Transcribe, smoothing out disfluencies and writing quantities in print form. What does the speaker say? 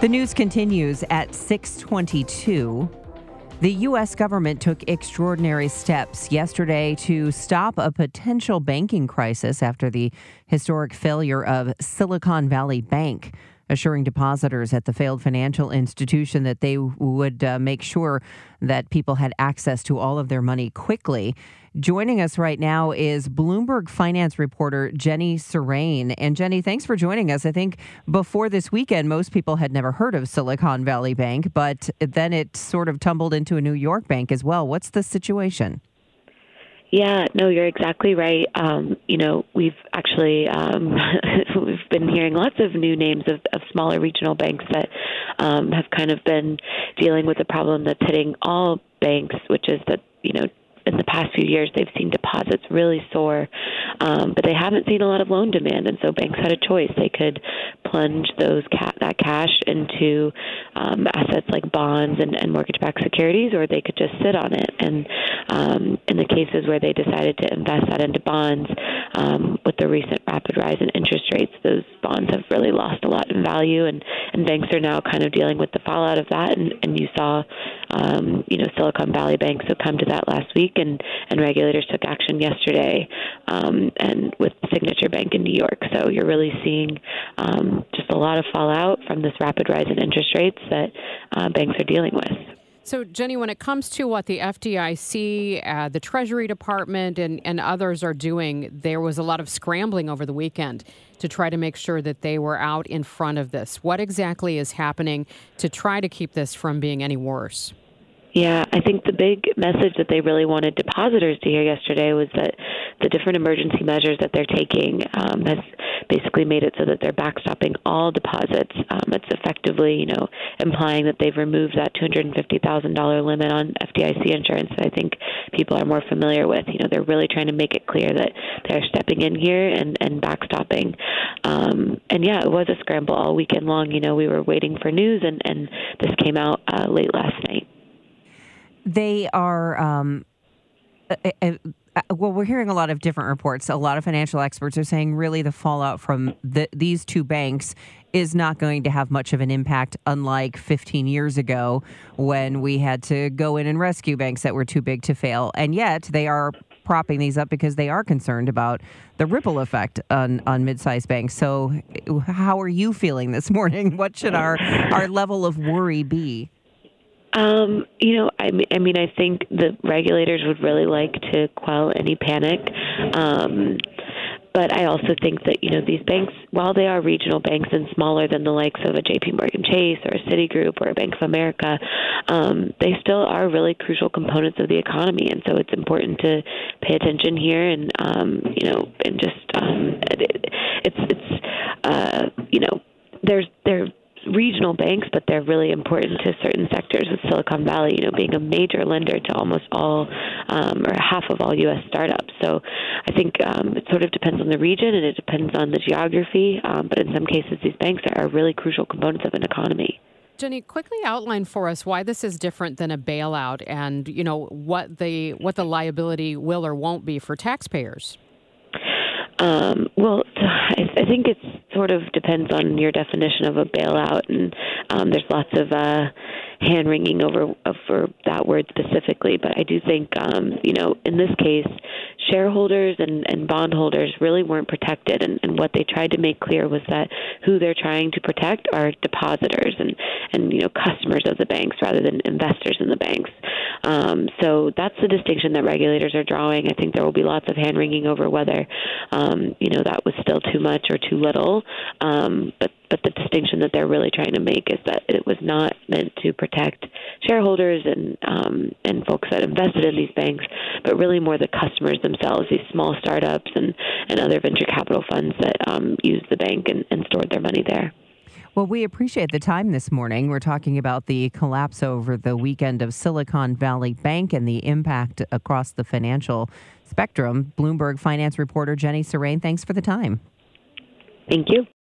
The news continues at 6:22. The U.S. government took extraordinary steps yesterday to stop a potential banking crisis after the historic failure of Silicon Valley Bank, assuring depositors at the failed financial institution that they would make sure that people had access to all of their money quickly. Joining us right now is Bloomberg finance reporter Jenny Surane. And Jenny, thanks for joining us. I think before this weekend, most people had never heard of Silicon Valley Bank, but then it sort of tumbled into a New York bank as well. What's the situation? Yeah, no, you're exactly right. We've actually we've been hearing lots of new names of smaller regional banks that have kind of been dealing with the problem that's hitting all banks, which is that, in the past few years, they've seen deposits really soar, but they haven't seen a lot of loan demand. And so banks had a choice. They could plunge that cash into assets like bonds and mortgage-backed securities, or they could just sit on it. And in the cases where they decided to invest that into bonds, with the recent rapid rise in interest rates, those bonds have really lost a lot in value. And banks are now kind of dealing with the fallout of that. And you saw, Silicon Valley Bank succumbed to that last week. And regulators took action yesterday, and with Signature Bank in New York. So you're really seeing just a lot of fallout from this rapid rise in interest rates that banks are dealing with. So, Jenny, when it comes to what the FDIC, the Treasury Department, and others are doing, there was a lot of scrambling over the weekend to try to make sure that they were out in front of this. What exactly is happening to try to keep this from being any worse? Yeah, I think the big message that they really wanted depositors to hear yesterday was that the different emergency measures that they're taking has basically made it so that they're backstopping all deposits. It's effectively, implying that they've removed that $250,000 limit on FDIC insurance that I think people are more familiar with. They're really trying to make it clear that they're stepping in here and backstopping. It was a scramble all weekend long. We were waiting for news, and this came out late last night. They are, we're hearing a lot of different reports. A lot of financial experts are saying really the fallout from these two banks is not going to have much of an impact, unlike 15 years ago when we had to go in and rescue banks that were too big to fail. And yet they are propping these up because they are concerned about the ripple effect on mid-sized banks. So how are you feeling this morning? What should our level of worry be? I think the regulators would really like to quell any panic. But I also think that, these banks, while they are regional banks and smaller than the likes of a JPMorgan Chase or a Citigroup or a Bank of America, they still are really crucial components of the economy. And so it's important to pay attention here they're regional banks, but they're really important to certain sectors, with Silicon Valley, being a major lender to almost all or half of all U.S. startups. So I think it sort of depends on the region and it depends on the geography. But in some cases, these banks are really crucial components of an economy. Jenny, quickly outline for us why this is different than a bailout and, what the liability will or won't be for taxpayers. I think it sort of depends on your definition of a bailout, and there's lots of hand-wringing over that word specifically. But I do think, in this case, shareholders and bondholders really weren't protected, and what they tried to make clear was that who they're trying to protect are depositors and customers of the banks rather than investors in the banks. So that's the distinction that regulators are drawing. I think there will be lots of hand-wringing over whether that was still too much or too little, but the distinction that they're really trying to make is that it was not meant to protect shareholders and folks that invested in these banks, but really more the customers themselves, these small startups and other venture capital funds that used the bank and stored their money there. Well, we appreciate the time this morning. We're talking about the collapse over the weekend of Silicon Valley Bank and the impact across the financial spectrum. Bloomberg finance reporter Jenny Surane, thanks for the time. Thank you.